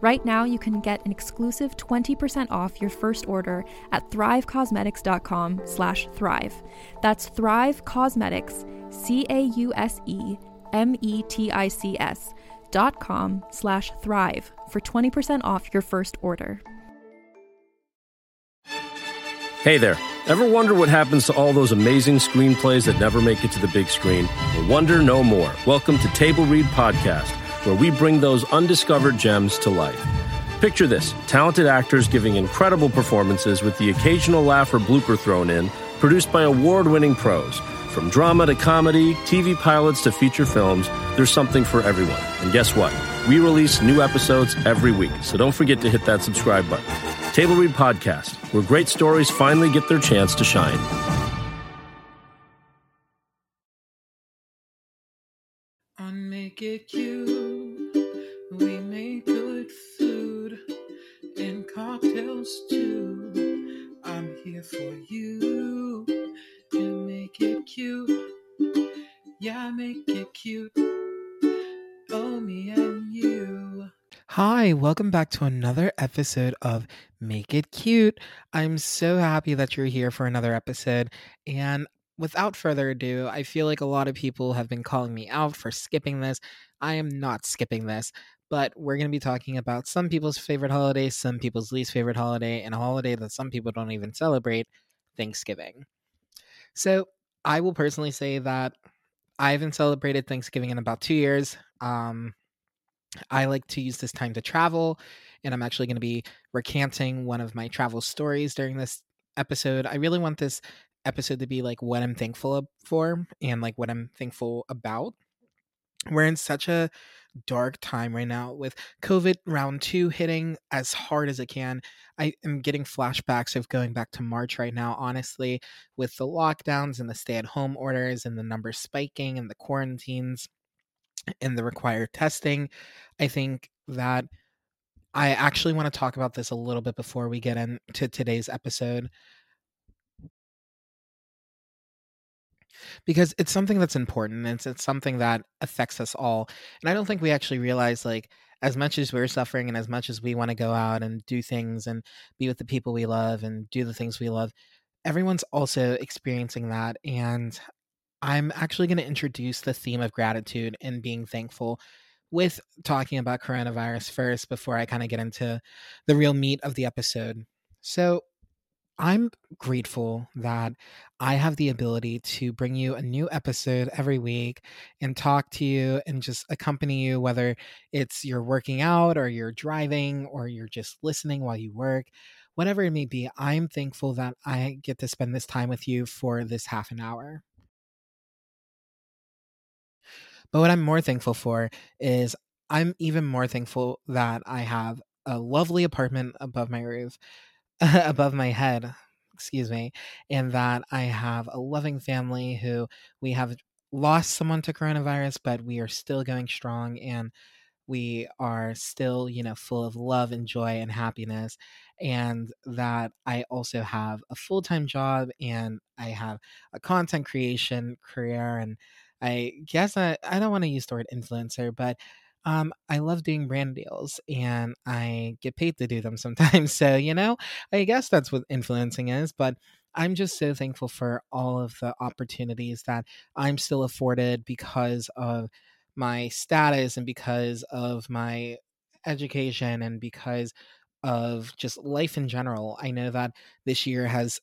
Right now, you can get an exclusive 20% off your first order at thrivecosmetics.com/thrive. That's Thrive Cosmetics, CAUSEMETICS.com/thrive for 20% off your first order. Hey there. Ever wonder what happens to all those amazing screenplays that never make it to the big screen? Well, wonder no more. Welcome to Table Read Podcast, where we bring those undiscovered gems to life. Picture this: talented actors giving incredible performances with the occasional laugh or blooper thrown in, produced by award-winning pros. From drama to comedy, TV pilots to feature films, there's something for everyone. And guess what? We release new episodes every week, so don't forget to hit that subscribe button. Table Read Podcast, where great stories finally get their chance to shine. On Make It Cute, we make good food and cocktails too. I'm here for you to make it cute. Yeah, make it cute. Oh, me and you. Hi, welcome back to another episode of Make It Cute. I'm so happy that you're here for another episode. And without further ado, I feel like a lot of people have been calling me out for skipping this. I am not skipping this, but we're going to be talking about some people's favorite holiday, some people's least favorite holiday, and a holiday that some people don't even celebrate, Thanksgiving. So I will personally say that I haven't celebrated Thanksgiving in about 2 years. I like to use this time to travel, and I'm actually going to be recanting one of my travel stories during this episode. I really want this episode to be like what I'm thankful for and like what I'm thankful about. We're in such a dark time right now with COVID round 2 hitting as hard as it can. I am getting flashbacks of going back to March right now, honestly, with the lockdowns and the stay-at-home orders and the numbers spiking and the quarantines and the required testing. I think that I actually want to talk about this a little bit before we get into today's episode, because it's something that's important, and it's something that affects us all. And I don't think we actually realize, like, as much as we're suffering and as much as we want to go out and do things and be with the people we love and do the things we love, everyone's also experiencing that. And I'm actually going to introduce the theme of gratitude and being thankful with talking about coronavirus first before I kind of get into the real meat of the episode. So I'm grateful that I have the ability to bring you a new episode every week and talk to you and just accompany you, whether it's you're working out or you're driving or you're just listening while you work, whatever it may be. I'm thankful that I get to spend this time with you for this half an hour. But what I'm more thankful for is I'm even more thankful that I have a lovely apartment above my roof. Above my head, excuse me, and that I have a loving family who we have lost someone to coronavirus, but we are still going strong and we are still, you know, full of love and joy and happiness. And that I also have a full-time job and I have a content creation career. And I guess I don't want to use the word influencer, but I love doing brand deals and I get paid to do them sometimes. So, you know, I guess that's what influencing is. But I'm just so thankful for all of the opportunities that I'm still afforded because of my status and because of my education and because of just life in general. I know that this year has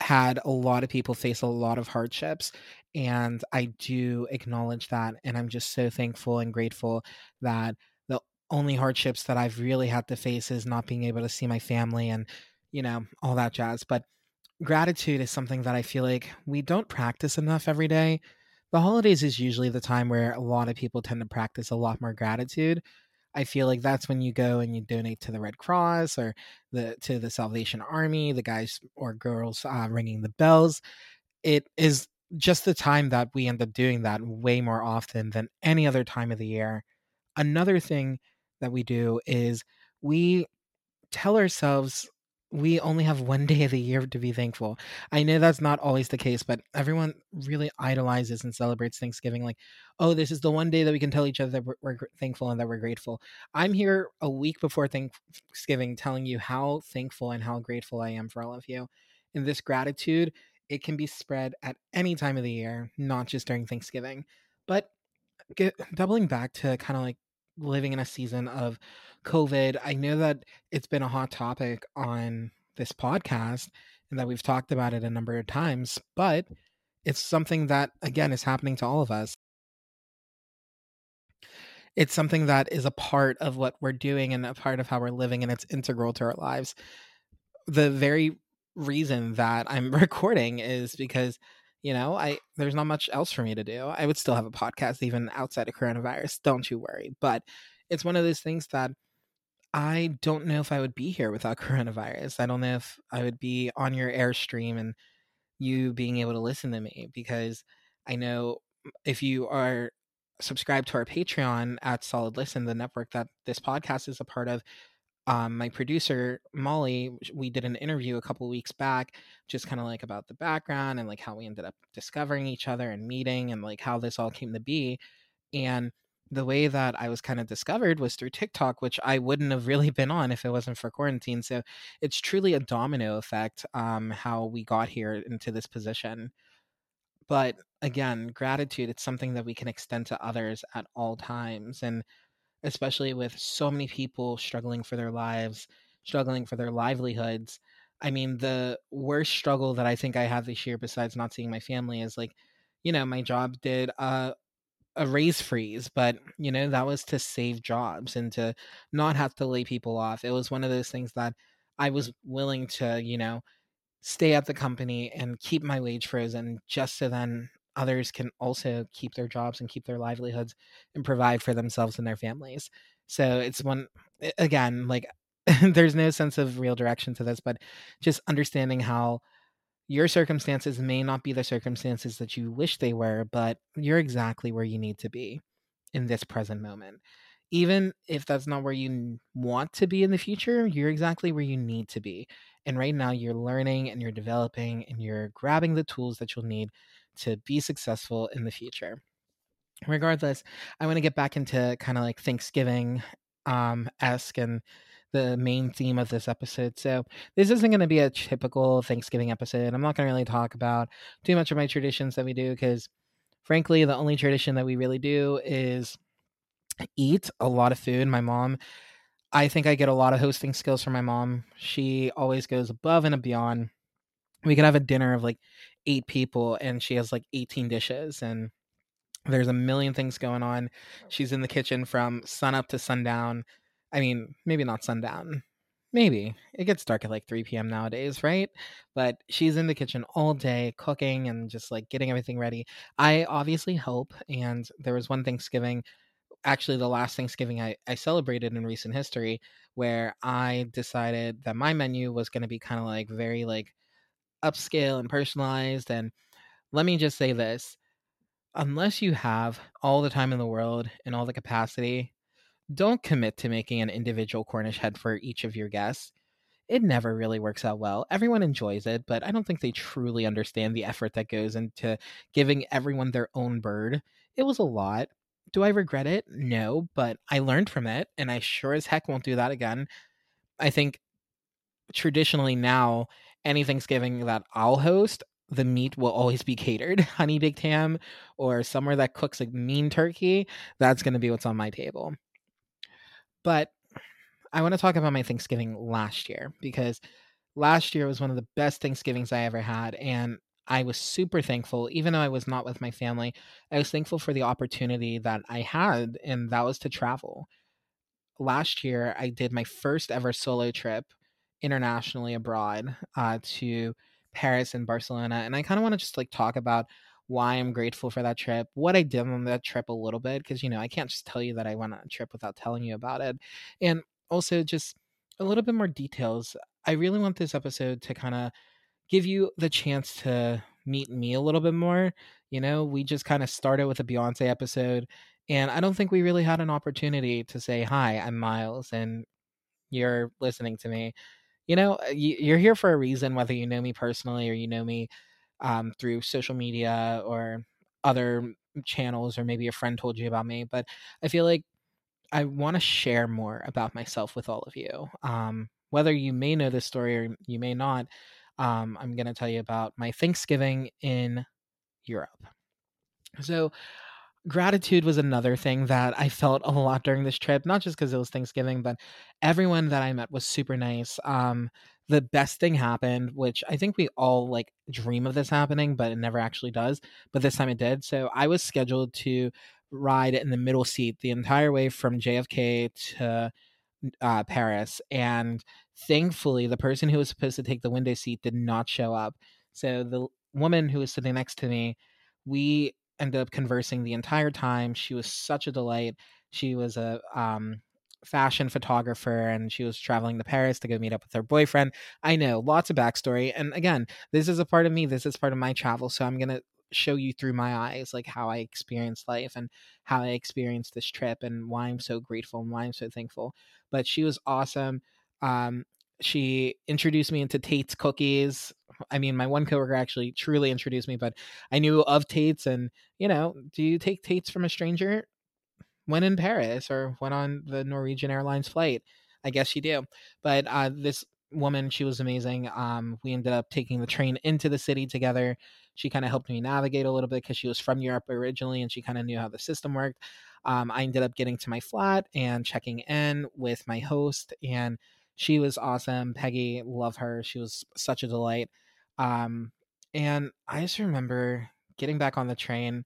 had a lot of people face a lot of hardships, and I do acknowledge that. And I'm just so thankful and grateful that the only hardships that I've really had to face is not being able to see my family and, you know, all that jazz. But gratitude is something that I feel like we don't practice enough every day. The holidays is usually the time where a lot of people tend to practice a lot more gratitude. I feel like that's when you go and you donate to the Red Cross or to the Salvation Army, the guys or girls ringing the bells. It is just the time that we end up doing that way more often than any other time of the year. Another thing that we do is we tell ourselves we only have one day of the year to be thankful. I know that's not always the case, but everyone really idolizes and celebrates Thanksgiving. Like, oh, this is the one day that we can tell each other that we're thankful and that we're grateful. I'm here a week before Thanksgiving telling you how thankful and how grateful I am for all of you. And this gratitude, it can be spread at any time of the year, not just during Thanksgiving. But doubling back to kind of like living in a season of COVID, I know that it's been a hot topic on this podcast and that we've talked about it a number of times, but it's something that, again, is happening to all of us. It's something that is a part of what we're doing and a part of how we're living, and it's integral to our lives. The very reason that I'm recording is because, you know, there's not much else for me to do. I would still have a podcast even outside of coronavirus. Don't you worry. But it's one of those things that I don't know if I would be here without coronavirus. I don't know if I would be on your airstream and you being able to listen to me, because I know if you are subscribed to our Patreon at Solid Listen, the network that this podcast is a part of, my producer, Molly, we did an interview a couple weeks back, just kind of like about the background and like how we ended up discovering each other and meeting and like how this all came to be. And the way that I was kind of discovered was through TikTok, which I wouldn't have really been on if it wasn't for quarantine. So it's truly a domino effect, how we got here into this position. But again, gratitude, it's something that we can extend to others at all times. And especially with so many people struggling for their lives, struggling for their livelihoods. I mean, the worst struggle that I think I have this year, besides not seeing my family, is like, you know, my job did a raise freeze, but, you know, that was to save jobs and to not have to lay people off. It was one of those things that I was willing to, you know, stay at the company and keep my wage frozen just so then others can also keep their jobs and keep their livelihoods and provide for themselves and their families. So it's one, again, like there's no sense of real direction to this, but just understanding how your circumstances may not be the circumstances that you wish they were, but you're exactly where you need to be in this present moment. Even if that's not where you want to be in the future, you're exactly where you need to be. And right now you're learning and you're developing and you're grabbing the tools that you'll need to be successful in the future. Regardless, I want to get back into kind of like Thanksgiving esque and the main theme of this episode. So this isn't going to be a typical Thanksgiving episode. I'm not going to really talk about too much of my traditions that we do, because frankly, the only tradition that we really do is eat a lot of food. My mom, I think I get a lot of hosting skills from my mom. She always goes above and beyond. We could have a dinner of like 8 people and she has like 18 dishes and there's a million things going on. She's in the kitchen from sun up to sundown. I mean, maybe not sundown. Maybe. It gets dark at like 3 p.m. nowadays, right? But she's in the kitchen all day cooking and just like getting everything ready. I obviously help, and there was one Thanksgiving, actually the last Thanksgiving I celebrated in recent history, where I decided that my menu was going to be kind of like very like upscale and personalized. And let me just say this, unless you have all the time in the world and all the capacity, don't commit to making an individual Cornish head for each of your guests. It never really works out well. Everyone enjoys it, but I don't think they truly understand the effort that goes into giving everyone their own bird. It was a lot. Do I regret it? No, but I learned from it, and I sure as heck won't do that again. I think traditionally now, any Thanksgiving that I'll host, the meat will always be catered. Honey baked ham or somewhere that cooks a mean turkey, that's going to be what's on my table. But I want to talk about my Thanksgiving last year, because last year was one of the best Thanksgivings I ever had, and I was super thankful. Even though I was not with my family, I was thankful for the opportunity that I had, and that was to travel. Last year, I did my first ever solo trip internationally abroad to Paris and Barcelona, and I kind of want to just like talk about why I'm grateful for that trip, what I did on that trip a little bit, because, you know, I can't just tell you that I went on a trip without telling you about it. And also just a little bit more details. I really want this episode to kind of give you the chance to meet me a little bit more. You know, we just kind of started with a Beyonce episode, and I don't think we really had an opportunity to say, hi, I'm Miles, and you're listening to me. You know, you're here for a reason, whether you know me personally or you know me through social media or other channels, or maybe a friend told you about me. But I feel like I want to share more about myself with all of you. Whether you may know this story or you may not, I'm going to tell you about my Thanksgiving in Europe. So gratitude was another thing that I felt a lot during this trip, not just because it was Thanksgiving, but everyone that I met was super nice. The best thing happened, which I think we all like dream of this happening, but it never actually does. But this time it did. So I was scheduled to ride in the middle seat the entire way from JFK to Paris, and thankfully the person who was supposed to take the window seat did not show up. So the woman who was sitting next to me, we ended up conversing the entire time. She was such a delight. She was a fashion photographer, and she was traveling to Paris to go meet up with her boyfriend. I know, lots of backstory, and again, this is a part of me, this is part of my travel, so I'm gonna show you through my eyes like how I experienced life and how I experienced this trip and why I'm so grateful and why I'm so thankful. But she was awesome. She introduced me into Tate's cookies. I mean, my one coworker actually truly introduced me, but I knew of Tate's, and, you know, do you take Tate's from a stranger? When in Paris or when on the Norwegian Airlines flight, I guess you do. But this woman, she was amazing. We ended up taking the train into the city together. She kind of helped me navigate a little bit because she was from Europe originally, and she kind of knew how the system worked. I ended up getting to my flat and checking in with my host, and she was awesome. Peggy, love her. She was such a delight. And I just remember getting back on the train,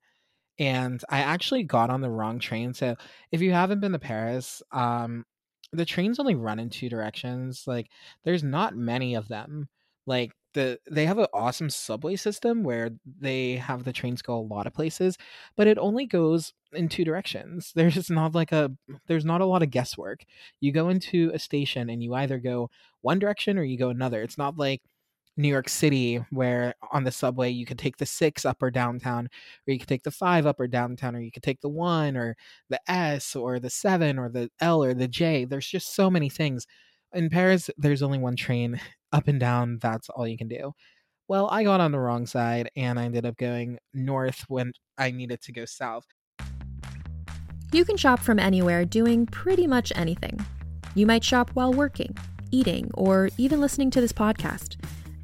and I actually got on the wrong train. So if you haven't been to Paris, the trains only run in two directions. Like, there's not many of them. Like, they have an awesome subway system where they have the trains go a lot of places, but it only goes in two directions. There's just not like there's not a lot of guesswork. You go into a station and you either go one direction or you go another. It's not like New York City where on the subway you could take the 6 up or downtown, or you could take the 5 up or downtown, or you could take the 1 or the S or the 7 or the L or the J. There's just so many things. In Paris, there's only one train up and down. That's all you can do. Well, I got on the wrong side, and I ended up going north when I needed to go south. You can shop from anywhere doing pretty much anything. You might shop while working, eating, or even listening to this podcast.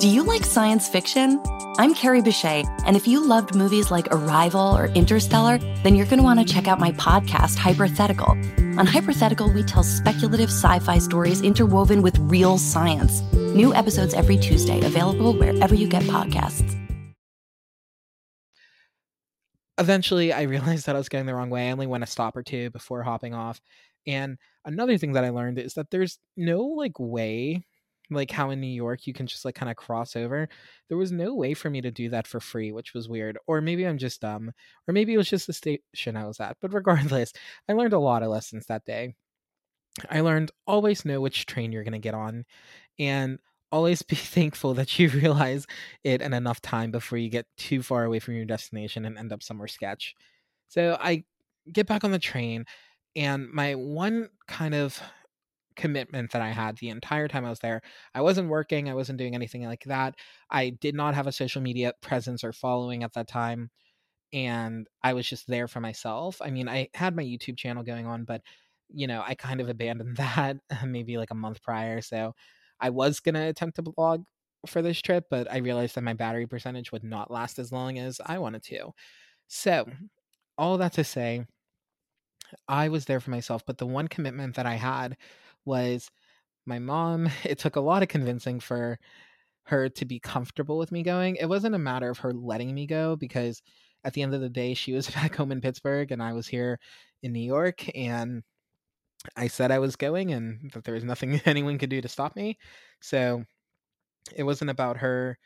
Do you like science fiction? I'm Carrie Bechet, and if you loved movies like Arrival or Interstellar, then you're going to want to check out my podcast, Hypothetical. On Hypothetical, we tell speculative sci-fi stories interwoven with real science. New episodes every Tuesday, available wherever you get podcasts. Eventually, I realized that I was going the wrong way. I only went a stop or two before hopping off. And another thing that I learned is that there's no way, like how in New York you can just kind of cross over. There was no way for me to do that for free, which was weird. Or maybe I'm just dumb, or maybe it was just the station I was at. But regardless, I learned a lot of lessons that day. I learned always know which train you're going to get on, and always be thankful that you realize it in enough time before you get too far away from your destination and end up somewhere sketch. So I get back on the train, and my one kind of commitment that I had the entire time I was there, I wasn't working, I wasn't doing anything like that. I did not have a social media presence or following at that time, and I was just there for myself. I mean, I had my YouTube channel going on, but, you know, I kind of abandoned that maybe a month prior, so I was going to attempt to blog for this trip, but I realized that my battery percentage would not last as long as I wanted to. So all that to say, I was there for myself, but the one commitment that I had was my mom. It took a lot of convincing for her to be comfortable with me going. It wasn't a matter of her letting me go, because at the end of the day, she was back home in Pittsburgh and I was here in New York, and I said I was going and that there was nothing anyone could do to stop me. So it wasn't about her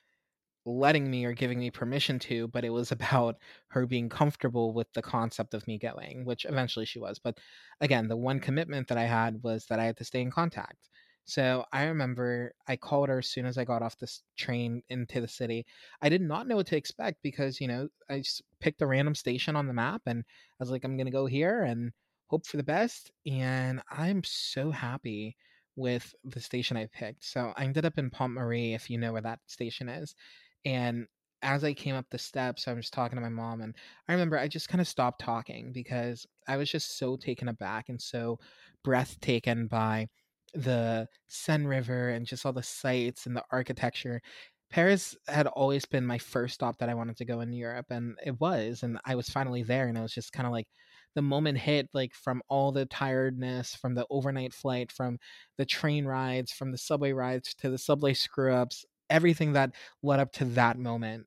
letting me or giving me permission to, but it was about her being comfortable with the concept of me going, which eventually she was. But again, the one commitment that I had was that I had to stay in contact. So I remember I called her as soon as I got off this train into the city. I did not know what to expect because, you know, I just picked a random station on the map and I was like, I'm going to go here and hope for the best. And I'm so happy with the station I picked. So I ended up in Pont Marie, if you know where that station is. And as I came up the steps, I was talking to my mom, and I remember I just kind of stopped talking because I was just so taken aback and so breathtaken by the Seine River and just all the sights and the architecture. Paris had always been my first stop that I wanted to go in Europe, and it was, and I was finally there, and I was just kind of like, the moment hit, like from all the tiredness, from the overnight flight, from the train rides, from the subway rides to the subway screw-ups, everything that led up to that moment.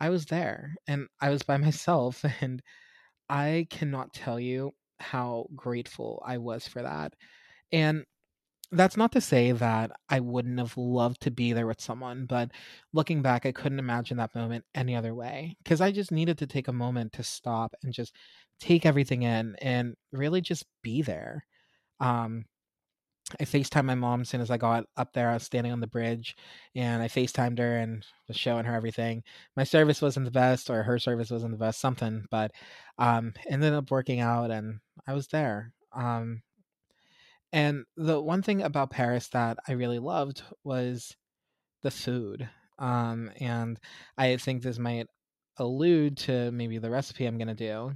I was there and I was by myself, and I cannot tell you how grateful I was for that. And that's not to say that I wouldn't have loved to be there with someone, but looking back, I couldn't imagine that moment any other way, because I just needed to take a moment to stop and just take everything in and really just be there. I FaceTimed my mom as soon as I got up there. I was standing on the bridge and I FaceTimed her and was showing her everything. My service wasn't the best, or her service wasn't the best, something, but ended up working out and I was there. And the one thing about Paris that I really loved was the food. And I think this might allude to maybe the recipe I'm going to do.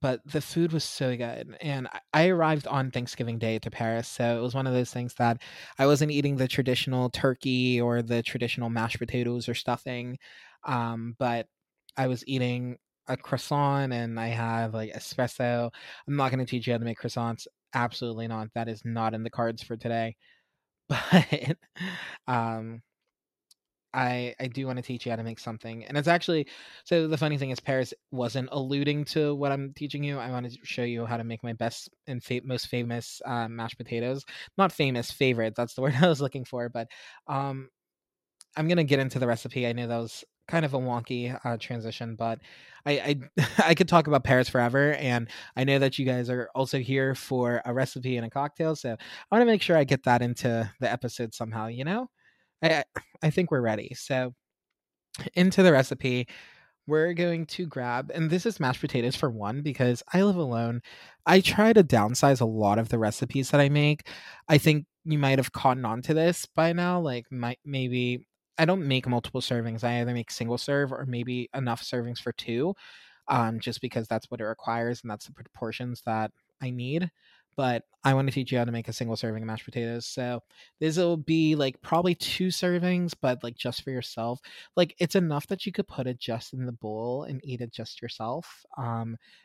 But the food was so good. And I arrived on Thanksgiving Day to Paris. So it was one of those things that I wasn't eating the traditional turkey or the traditional mashed potatoes or stuffing. But I was eating a croissant, and I have espresso. I'm not going to teach you how to make croissants. Absolutely not. That is not in the cards for today. But I do want to teach you how to make something. And it's actually, so the funny thing is Paris wasn't alluding to what I'm teaching you. I want to show you how to make my best and most famous mashed potatoes. Not famous, favorite. That's the word I was looking for. But I'm going to get into the recipe. I know that was kind of a wonky transition, but I could talk about Paris forever, and I know that you guys are also here for a recipe and a cocktail, so I want to make sure I get that into the episode somehow, you know? I think we're ready. So into the recipe, we're going to grab, and this is mashed potatoes for one, because I live alone. I try to downsize a lot of the recipes that I make. I think you might have caught on to this by now, maybe I don't make multiple servings. I either make single serve or maybe enough servings for two, just because that's what it requires and that's the proportions that I need. but I want to teach you how to make a single serving of mashed potatoes. So this will be like probably 2 servings, but like just for yourself. Like it's enough that you could put it just in the bowl and eat it just yourself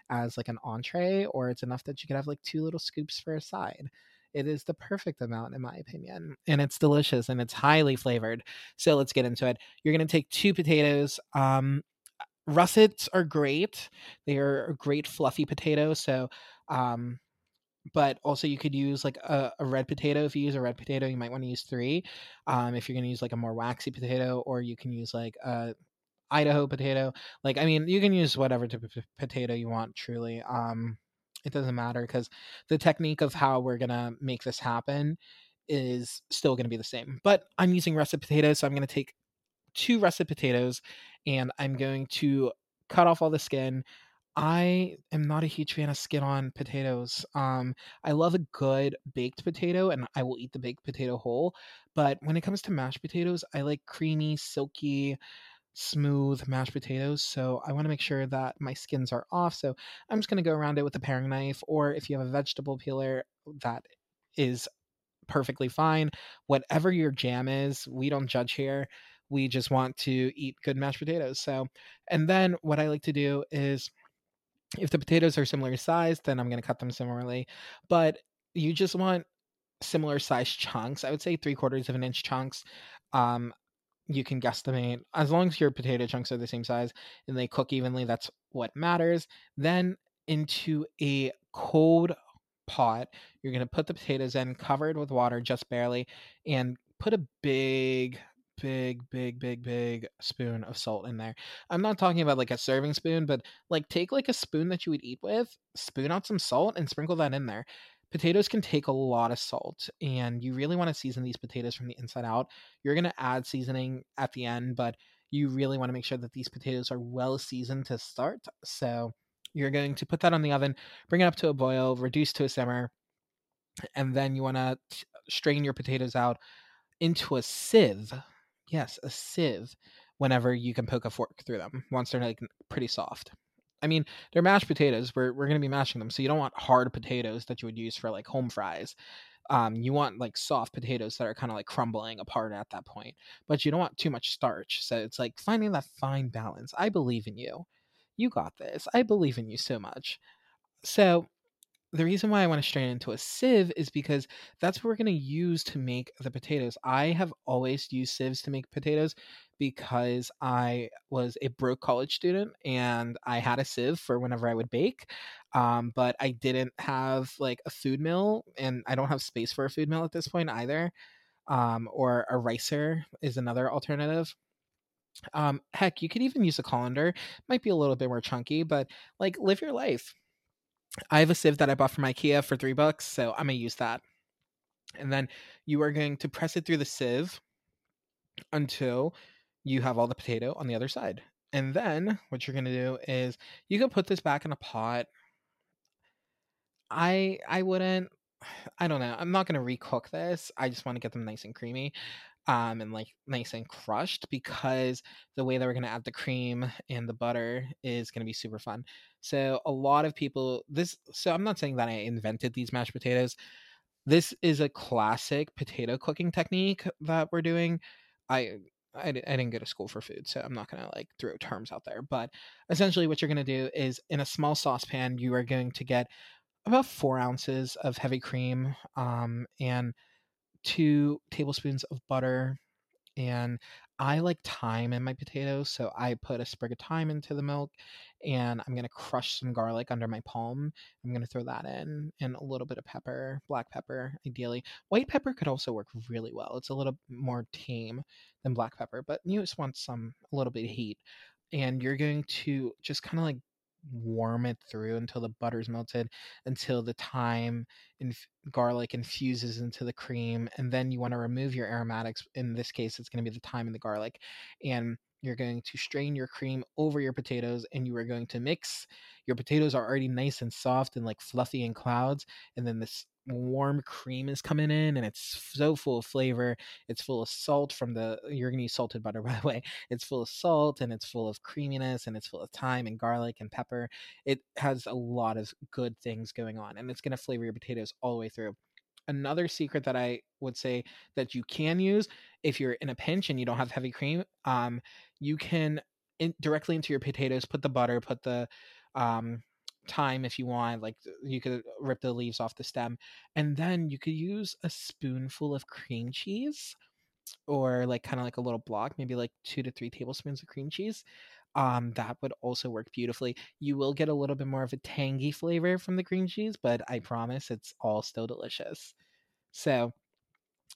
as like an entree, or it's enough that you could have like 2 little scoops for a side. It is the perfect amount in my opinion, and it's delicious and it's highly flavored. So let's get into it. You're going to take 2 potatoes. Russets are great. They are a great fluffy potato. So, but also you could use like a red potato. If you use a red potato, you might want to use 3. If you're going to use like a more waxy potato, or you can use like a Idaho potato. Like, I mean, you can use whatever type of potato you want, truly. It doesn't matter, because the technique of how we're going to make this happen is still going to be the same. But I'm using russet potatoes, so I'm going to take 2 russet potatoes and I'm going to cut off all the skin. I am not a huge fan of skin on potatoes. I love a good baked potato and I will eat the baked potato whole. But when it comes to mashed potatoes, I like creamy, silky, smooth mashed potatoes. So I want to make sure that my skins are off. So I'm just going to go around it with a paring knife, or if you have a vegetable peeler, that is perfectly fine. Whatever your jam is, we don't judge here. We just want to eat good mashed potatoes. So, and then what I like to do is if the potatoes are similar sized, then I'm going to cut them similarly, but you just want similar sized chunks. I would say 3/4 of an inch chunks. You can guesstimate, as long as your potato chunks are the same size and they cook evenly, that's what matters. Then into a cold pot, you're going to put the potatoes in, covered with water just barely, and put a big spoon of salt in there. I'm not talking about like a serving spoon, but like take like a spoon that you would eat with, spoon out some salt and sprinkle that in there. Potatoes can take a lot of salt, and you really want to season these potatoes from the inside out. You're going to add seasoning at the end, but you really want to make sure that these potatoes are well seasoned to start. So you're going to put that on the oven, bring it up to a boil, reduce to a simmer, and then you want to strain your potatoes out into a sieve. Yes, a sieve, whenever you can poke a fork through them, once they're like pretty soft. I mean, they're mashed potatoes. We're going to be mashing them. So you don't want hard potatoes that you would use for like home fries. You want like soft potatoes that are kind of like crumbling apart at that point. But you don't want too much starch. So it's like finding that fine balance. I believe in you. You got this. I believe in you so much. So the reason why I want to strain into a sieve is because that's what we're going to use to make the potatoes. I have always used sieves to make potatoes because I was a broke college student and I had a sieve for whenever I would bake. But I didn't have like a food mill, and I don't have space for a food mill at this point either. Or a ricer is another alternative. Heck, you could even use a colander. Might be a little bit more chunky, but like live your life. I have a sieve that I bought from Ikea for $3, so I'm going to use that. And then you are going to press it through the sieve until you have all the potato on the other side. And then what you're going to do is you can put this back in a pot. I don't know. I'm not going to recook this. I just want to get them nice and creamy. And like nice and crushed, because the way that we're going to add the cream and the butter is going to be super fun. So a lot of people so I'm not saying that I invented these mashed potatoes. This is a classic potato cooking technique that we're doing. I didn't go to school for food, so I'm not going to like throw terms out there, but essentially what you're going to do is in a small saucepan, you are going to get about 4 ounces of heavy cream, and 2 tablespoons of butter, and I like thyme in my potatoes, so I put a sprig of thyme into the milk, and I'm going to crush some garlic under my palm. I'm going to throw that in, and a little bit of pepper, black pepper, ideally. White pepper could also work really well. It's a little more tame than black pepper, but you just want a little bit of heat, and you're going to just kind of like warm it through until the butter's melted, until the thyme and garlic infuses into the cream, and then you want to remove your aromatics. In this case, it's going to be the thyme and the garlic, and you're going to strain your cream over your potatoes, and you are going to mix. Your potatoes are already nice and soft and like fluffy in clouds, and then this warm cream is coming in, and it's so full of flavor. It's full of salt from the, you're going to use salted butter, by the way. It's full of salt, and it's full of creaminess, and it's full of thyme and garlic and pepper. It has a lot of good things going on, and it's going to flavor your potatoes all the way through. Another secret that I would say that you can use if you're in a pinch and you don't have heavy cream, you can directly into your potatoes, put the butter, put the thyme if you want, like you could rip the leaves off the stem, and then you could use a spoonful of cream cheese, or like kind of like a little block, maybe like 2 to 3 tablespoons of cream cheese. That would also work beautifully. You will get a little bit more of a tangy flavor from the cream cheese, but I promise it's all still delicious. So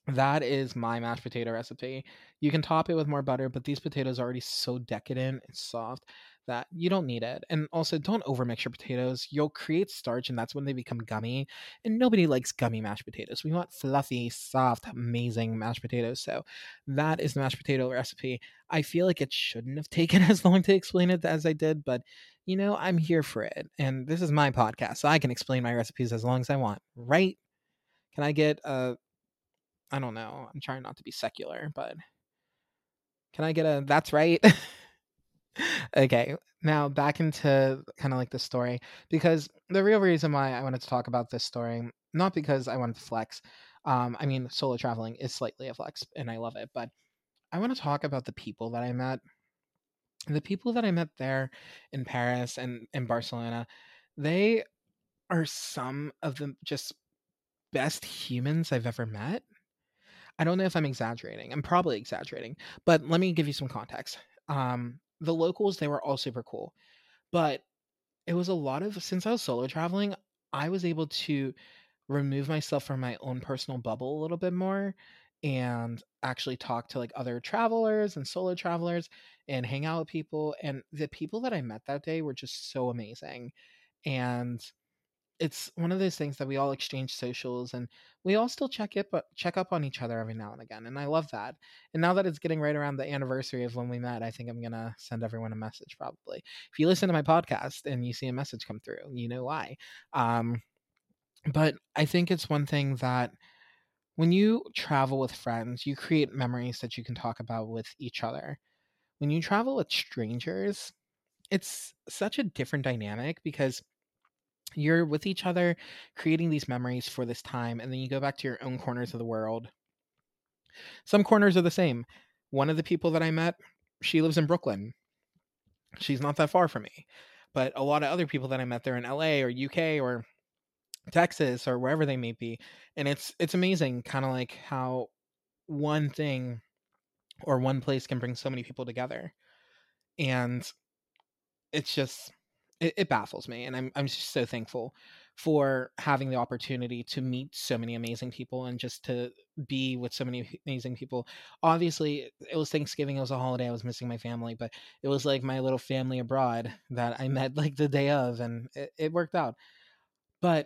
that is my mashed potato recipe. You can top it with more butter, but these potatoes are already so decadent and soft that you don't need it. And also, don't overmix your potatoes. You'll create starch, and that's when they become gummy. And nobody likes gummy mashed potatoes. We want fluffy, soft, amazing mashed potatoes. So that is the mashed potato recipe. I feel like it shouldn't have taken as long to explain it as I did, but you know, I'm here for it. And this is my podcast, so I can explain my recipes as long as I want, right? Can I get a, I don't know, I'm trying not to be secular, but can I get a, that's right? Okay, now back into kind of like the story, because the real reason why I wanted to talk about this story, not because I wanted to flex, I mean, solo traveling is slightly a flex and I love it, but I want to talk about the people that I met. The people that I met there in Paris and in Barcelona, they are some of the just best humans I've ever met. I don't know if I'm exaggerating. I'm probably exaggerating, but let me give you some context. The locals, they were all super cool, but it was a lot of, since I was solo traveling, I was able to remove myself from my own personal bubble a little bit more and actually talk to like other travelers and solo travelers and hang out with people. And the people that I met that day were just so amazing. And it's one of those things that we all exchange socials, and we all still check up on each other every now and again. And I love that. And now that it's getting right around the anniversary of when we met, I think I'm going to send everyone a message probably. If you listen to my podcast and you see a message come through, you know why. But I think it's one thing that when you travel with friends, you create memories that you can talk about with each other. When you travel with strangers, it's such a different dynamic because you're with each other, creating these memories for this time, and then you go back to your own corners of the world. Some corners are the same. One of the people that I met, she lives in Brooklyn. She's not that far from me. But a lot of other people that I met, they're in LA or UK or Texas or wherever they may be. And it's amazing kind of like how one thing or one place can bring so many people together. And it's just, it baffles me, and I'm just so thankful for having the opportunity to meet so many amazing people and just to be with so many amazing people. Obviously, it was Thanksgiving. It was a holiday. I was missing my family, but it was like my little family abroad that I met like the day of, and it worked out. But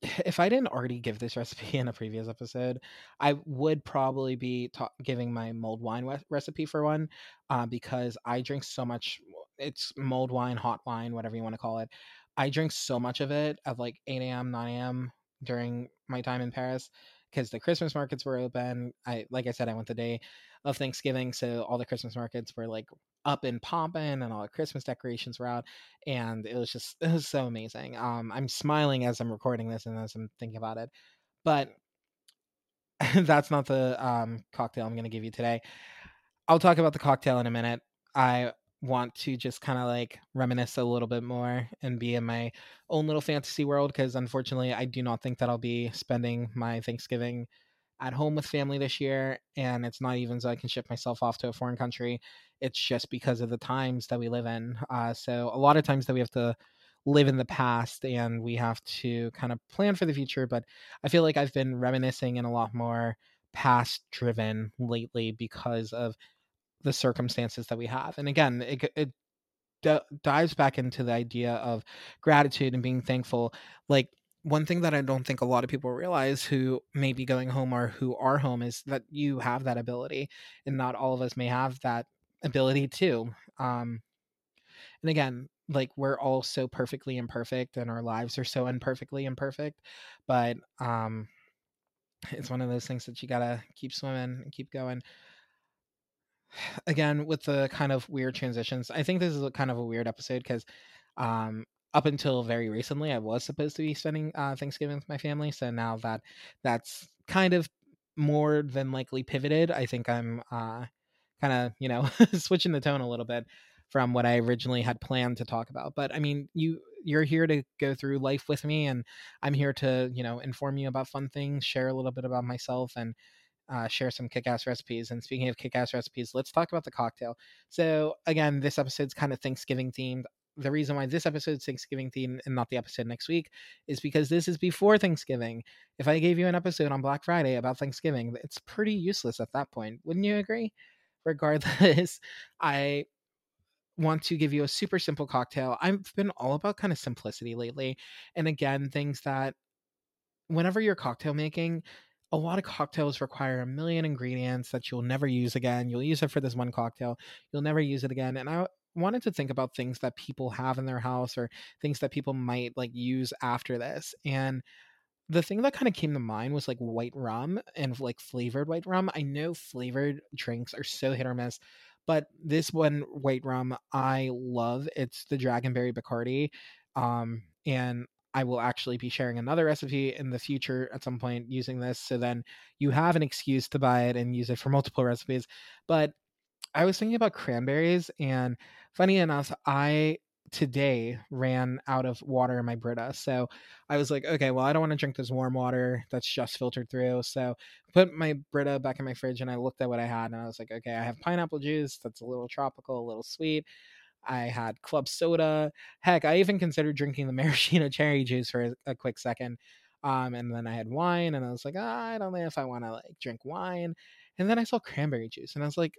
if I didn't already give this recipe in a previous episode, I would probably be giving my mulled wine recipe for one, because I drink so much. It's mulled wine, hot wine, whatever you want to call it. I drink so much of it at like 8 a.m., 9 a.m. during my time in Paris because the Christmas markets were open. Like I said, I went the day of Thanksgiving, so all the Christmas markets were like up and popping, and all the Christmas decorations were out, and it was so amazing. I'm smiling as I'm recording this and as I'm thinking about it, but that's not the cocktail I'm going to give you today. I'll talk about the cocktail in a minute. I want to just kind of like reminisce a little bit more and be in my own little fantasy world, because unfortunately I do not think that I'll be spending my Thanksgiving at home with family this year, and it's not even so I can ship myself off to a foreign country. It's just because of the times that we live in, so a lot of times that we have to live in the past and we have to kind of plan for the future. But I feel like I've been reminiscing and a lot more past driven lately because of the circumstances that we have. And again, it dives back into the idea of gratitude and being thankful. Like, one thing that I don't think a lot of people realize who may be going home or who are home is that you have that ability, and not all of us may have that ability too. And again, like, we're all so perfectly imperfect and our lives are so imperfectly imperfect, but it's one of those things that you gotta keep swimming and keep going. Again, with the kind of weird transitions, I think this is a kind of a weird episode because up until very recently, I was supposed to be spending Thanksgiving with my family. So now that that's kind of more than likely pivoted, I think I'm kind of, you know, switching the tone a little bit from what I originally had planned to talk about. But I mean, you're here to go through life with me, and I'm here to, you know, inform you about fun things, share a little bit about myself, and share some kick-ass recipes. And speaking of kick-ass recipes, let's talk about the cocktail. So again, this episode's kind of Thanksgiving themed. The reason why this episode's Thanksgiving themed and not the episode next week is because this is before Thanksgiving. If I gave you an episode on Black Friday about Thanksgiving, it's pretty useless at that point. Wouldn't you agree? Regardless, I want to give you a super simple cocktail. I've been all about kind of simplicity lately. And again, things that whenever you're cocktail making, a lot of cocktails require a million ingredients that you'll never use again. You'll use it for this one cocktail. You'll never use it again. And I wanted to think about things that people have in their house or things that people might like use after this. And the thing that kind of came to mind was like white rum and like flavored white rum. I know flavored drinks are so hit or miss, but this one white rum I love. It's the Dragonberry Bacardi. And I will actually be sharing another recipe in the future at some point using this. So then you have an excuse to buy it and use it for multiple recipes. But I was thinking about cranberries, and funny enough, I today ran out of water in my Brita. So I was like, okay, well, I don't want to drink this warm water that's just filtered through. So I put my Brita back in my fridge and I looked at what I had and I was like, okay, I have pineapple juice. That's a little tropical, a little sweet. I had club soda. Heck, I even considered drinking the maraschino cherry juice for a quick second. And then I had wine and I was like, I don't know if I want to like drink wine. And then I saw cranberry juice and I was like,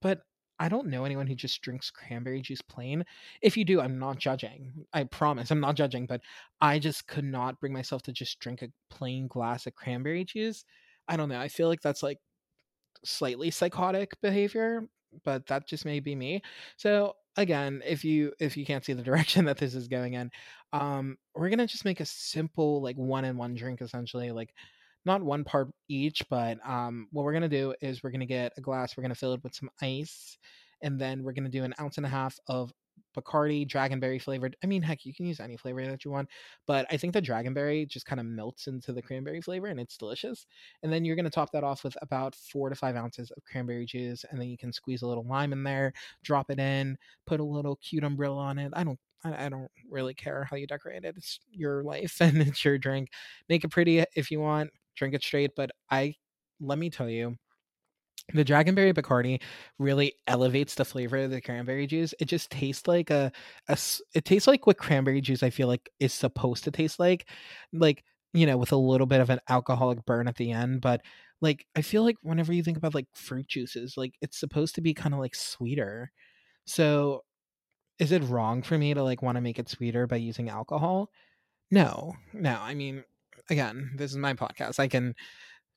but I don't know anyone who just drinks cranberry juice plain. If you do, I'm not judging. I promise I'm not judging, but I just could not bring myself to just drink a plain glass of cranberry juice. I don't know. I feel like that's like slightly psychotic behavior, but that just may be me. So again, if you can't see the direction that this is going in, we're going to just make a simple like one drink, essentially, like not one part each, but what we're going to do is we're going to get a glass, we're going to fill it with some ice, and then we're going to do 1.5 ounces of Bacardi, Dragonberry flavored. I mean, heck, you can use any flavor that you want, but I think the Dragonberry just kind of melts into the cranberry flavor and it's delicious. And then you're going to top that off with about 4 to 5 ounces of cranberry juice, and then you can squeeze a little lime in there, drop it in, put a little cute umbrella on it. I don't really care how you decorate it. It's your life and it's your drink. Make it pretty if you want. Drink it straight, but let me tell you, the Dragonberry Bacardi really elevates the flavor of the cranberry juice. It just tastes like it tastes like what cranberry juice I feel like is supposed to taste like, you know, with a little bit of an alcoholic burn at the end. But like, I feel like whenever you think about like fruit juices, like it's supposed to be kind of like sweeter. So is it wrong for me to like want to make it sweeter by using alcohol? No, I mean, again, this is my podcast. I can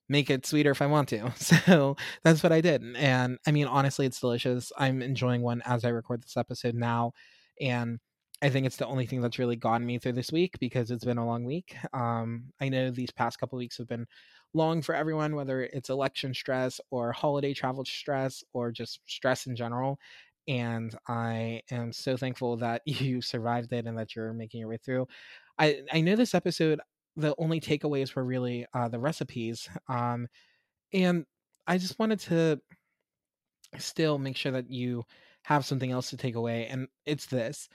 make it sweeter if I want to. So that's what I did. And I mean, honestly, it's delicious. I'm enjoying one as I record this episode now. And I think it's the only thing that's really gotten me through this week because it's been a long week. I know these past couple of weeks have been long for everyone, whether it's election stress or holiday travel stress or just stress in general. And I am so thankful that you survived it and that you're making your way through. I know this episode, the only takeaways were really the recipes. And I just wanted to still make sure that you have something else to take away. And it's this.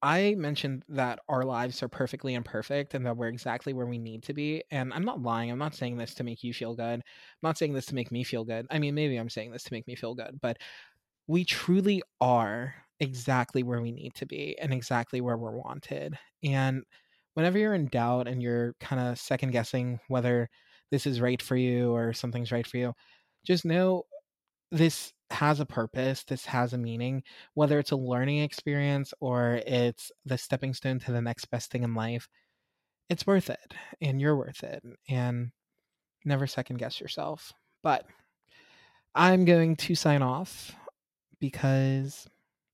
I mentioned that our lives are perfectly imperfect and that we're exactly where we need to be. And I'm not lying. I'm not saying this to make you feel good. I'm not saying this to make me feel good. I mean, maybe I'm saying this to make me feel good, but we truly are exactly where we need to be and exactly where we're wanted. And whenever you're in doubt and you're kind of second guessing whether this is right for you or something's right for you, just know this has a purpose. This has a meaning, whether it's a learning experience or it's the stepping stone to the next best thing in life. It's worth it and you're worth it, and never second guess yourself. But I'm going to sign off because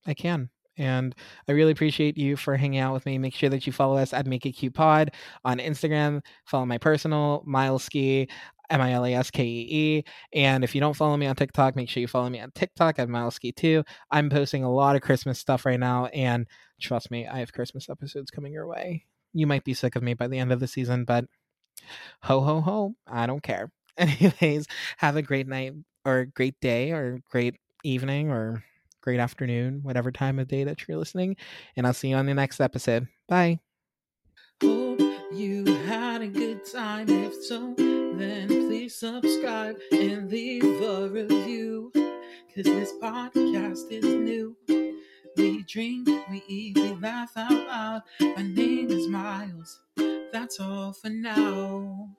I can And I really appreciate you for hanging out with me. Make sure that you follow us at Make It Cute Pod on Instagram. Follow my personal, Mileski, Milaskee. And if you don't follow me on TikTok, make sure you follow me on TikTok at Mileski too. I'm posting a lot of Christmas stuff right now. And trust me, I have Christmas episodes coming your way. You might be sick of me by the end of the season, but ho, ho, ho. I don't care. Anyways, have a great night or a great day or great evening or great afternoon, whatever time of day that you're listening. And I'll see you on the next episode. Bye. Hope you had a good time. If so, then please subscribe and leave a review. Cause this podcast is new. We drink, we eat, we laugh out loud. My name is Miles. That's all for now.